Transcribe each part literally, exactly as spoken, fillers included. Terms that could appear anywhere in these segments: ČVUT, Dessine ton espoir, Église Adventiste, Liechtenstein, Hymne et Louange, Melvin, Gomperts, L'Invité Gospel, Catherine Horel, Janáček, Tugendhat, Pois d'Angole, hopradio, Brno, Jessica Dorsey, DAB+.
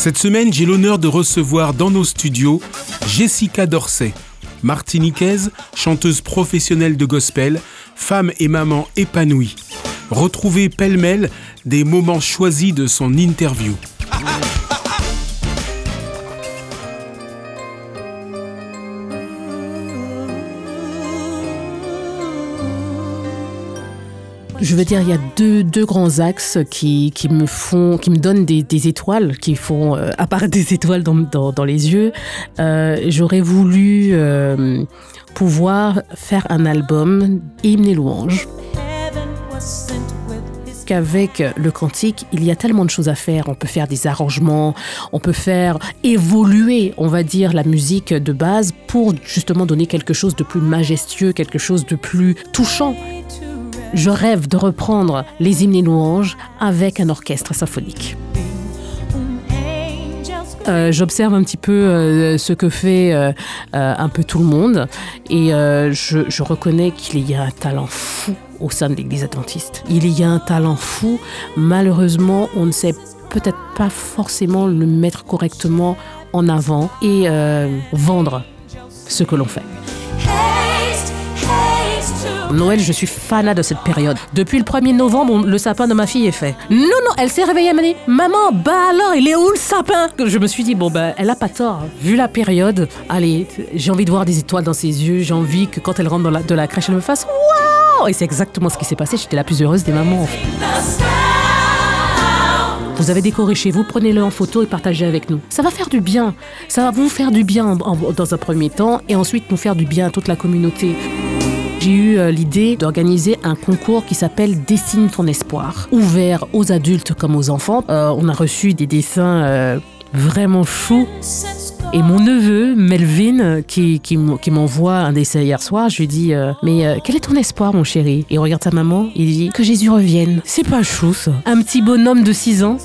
Cette semaine, j'ai l'honneur de recevoir dans nos studios Jessica Dorsey, martiniquaise, chanteuse professionnelle de gospel, femme et maman épanouie. Retrouvez pêle-mêle des moments choisis de son interview. Je veux dire, il y a deux, deux grands axes qui, qui me font, qui me donnent des, des étoiles, qui font, euh, à part des étoiles dans, dans, dans les yeux, euh, j'aurais voulu euh, pouvoir faire un album, Hymne et Louange. Avec le cantique, il y a tellement de choses à faire. On peut faire des arrangements, on peut faire évoluer, on va dire, la musique de base pour justement donner quelque chose de plus majestueux, quelque chose de plus touchant. Je rêve de reprendre les hymnes et louanges avec un orchestre symphonique. Euh, j'observe un petit peu euh, ce que fait euh, euh, un peu tout le monde et euh, je, je reconnais qu'il y a un talent fou au sein de l'Église adventiste. Il y a un talent fou. Malheureusement, on ne sait peut-être pas forcément le mettre correctement en avant et euh, vendre ce que l'on fait. Noël, je suis fanat de cette période. Depuis le premier novembre, le sapin de ma fille est fait. Non, non, elle s'est réveillée, elle m'a dit « Maman, bah alors, il est où le sapin ?» Je me suis dit « Bon, ben, bah, elle a pas tort. Vu la période, allez, j'ai envie de voir des étoiles dans ses yeux, j'ai envie que quand elle rentre dans la, de la crèche, elle me fasse wow « Waouh !» Et c'est exactement ce qui s'est passé, j'étais la plus heureuse des mamans. Vous avez décoré chez vous, prenez-le en photo et partagez avec nous. Ça va faire du bien. Ça va vous faire du bien en, en, dans un premier temps et ensuite nous faire du bien à toute la communauté. J'ai eu l'idée d'organiser un concours qui s'appelle « Dessine ton espoir », ouvert aux adultes comme aux enfants. Euh, on a reçu des dessins euh, vraiment fous. Et mon neveu, Melvin, qui, qui, qui m'envoie un dessin hier soir, je lui dis euh, « Mais euh, quel est ton espoir, mon chéri ?» Et il regarde sa maman, il dit « Que Jésus revienne ». C'est pas chou, ça. Un petit bonhomme de six ans.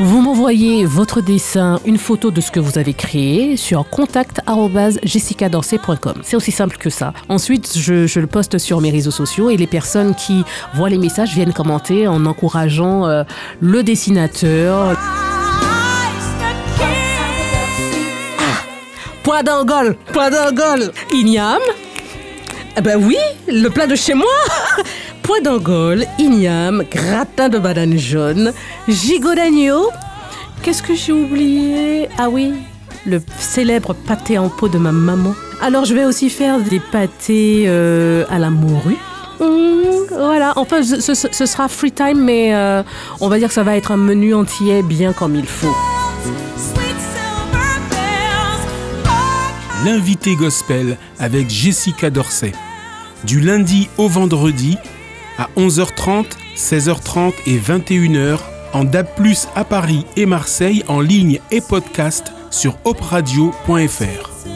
Vous m'envoyez votre dessin, une photo de ce que vous avez créé sur contact point jessicadorsey point com. C'est aussi simple que ça. Ensuite, je, je le poste sur mes réseaux sociaux et les personnes qui voient les messages viennent commenter en encourageant euh, le dessinateur. Ah, Pois d'Angole, Pois d'Angole, igname. Eh ben oui, le plat de chez moi. Pois d'Angole, igname, gratin de banane jaune, gigot d'agneau. Qu'est-ce que j'ai oublié ? Ah oui, le célèbre pâté en pot de ma maman. Alors je vais aussi faire des pâtés euh, à la morue. Mmh, voilà, enfin ce, ce sera free time, mais euh, on va dire que ça va être un menu entier bien comme il faut. L'invité gospel avec Jessica Dorsey. Du lundi au vendredi, à onze heures trente, seize heures trente et vingt et une heures, en D A B plus, à Paris et Marseille, en ligne et podcast sur hopradio point f r.